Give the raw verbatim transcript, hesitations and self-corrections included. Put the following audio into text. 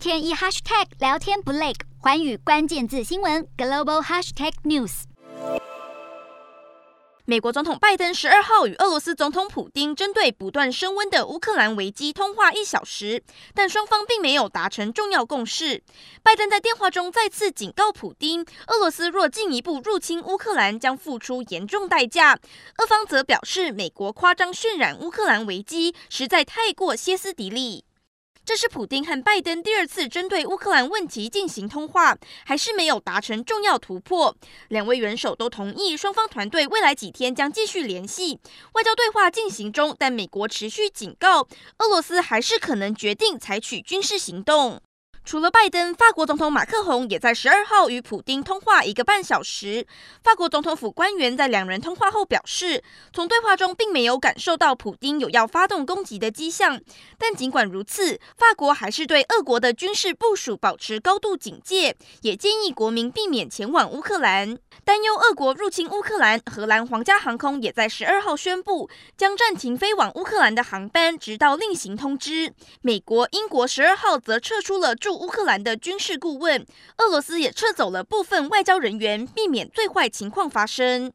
天一 hashtag 聊天不累，寰宇关键字新闻 global hashtag news。美国总统拜登十二号与俄罗斯总统普丁针对不断升温的乌克兰危机通话一小时，但双方并没有达成重要共识。拜登在电话中再次警告普丁，俄罗斯若进一步入侵乌克兰，将付出严重代价。俄方则表示，美国夸张渲染乌克兰危机，实在太过歇斯底里。这是普丁和拜登第二次针对乌克兰问题进行通话，还是没有达成重要突破。两位元首都同意，双方团队未来几天将继续联系。外交对话进行中，但美国持续警告，俄罗斯还是可能决定采取军事行动。除了拜登，法国总统马克宏也在十二号与普丁通话一个半小时。法国总统府官员在两人通话后表示，从对话中并没有感受到普丁有要发动攻击的迹象。但尽管如此，法国还是对俄国的军事部署保持高度警戒，也建议国民避免前往乌克兰。担忧俄国入侵乌克兰，荷兰皇家航空也在十二号宣布将暂停飞往乌克兰的航班，直到另行通知。美国、英国十二号则撤出了驻乌克兰的军事顾问，俄罗斯也撤走了部分外交人员，避免最坏情况发生。